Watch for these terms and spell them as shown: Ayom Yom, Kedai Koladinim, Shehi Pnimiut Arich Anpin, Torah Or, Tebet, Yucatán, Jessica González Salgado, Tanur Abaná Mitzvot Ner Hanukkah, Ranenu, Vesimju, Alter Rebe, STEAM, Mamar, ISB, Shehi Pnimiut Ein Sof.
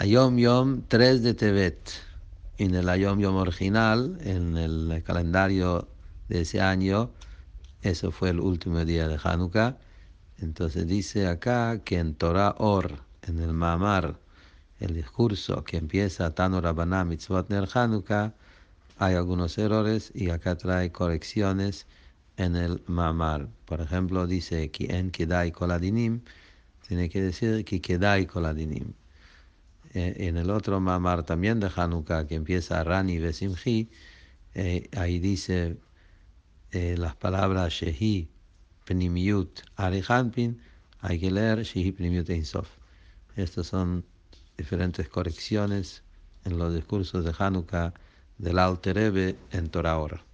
Ayom Yom 3 de Tebet. En el Ayom Yom original, en el calendario de ese año, eso fue el último día de Hanukkah. Entonces dice acá que en Torah Or, en el Mamar, el discurso que empieza Tanur Abaná Mitzvot Ner Hanukkah, hay algunos errores y acá trae correcciones en el Mamar. Por ejemplo, dice que en Kedai Koladinim, tiene que decir que Kedai Koladinim. En el otro Mamar también de Hanukkah, que empieza Ranenu Vesimju, ahí dice las palabras Shehi Pnimiut Arich Anpin, hay que leer Shehi Pnimiut Ein Sof. Estas son diferentes correcciones en los discursos de Hanukkah del Alter Rebe en Torah Or.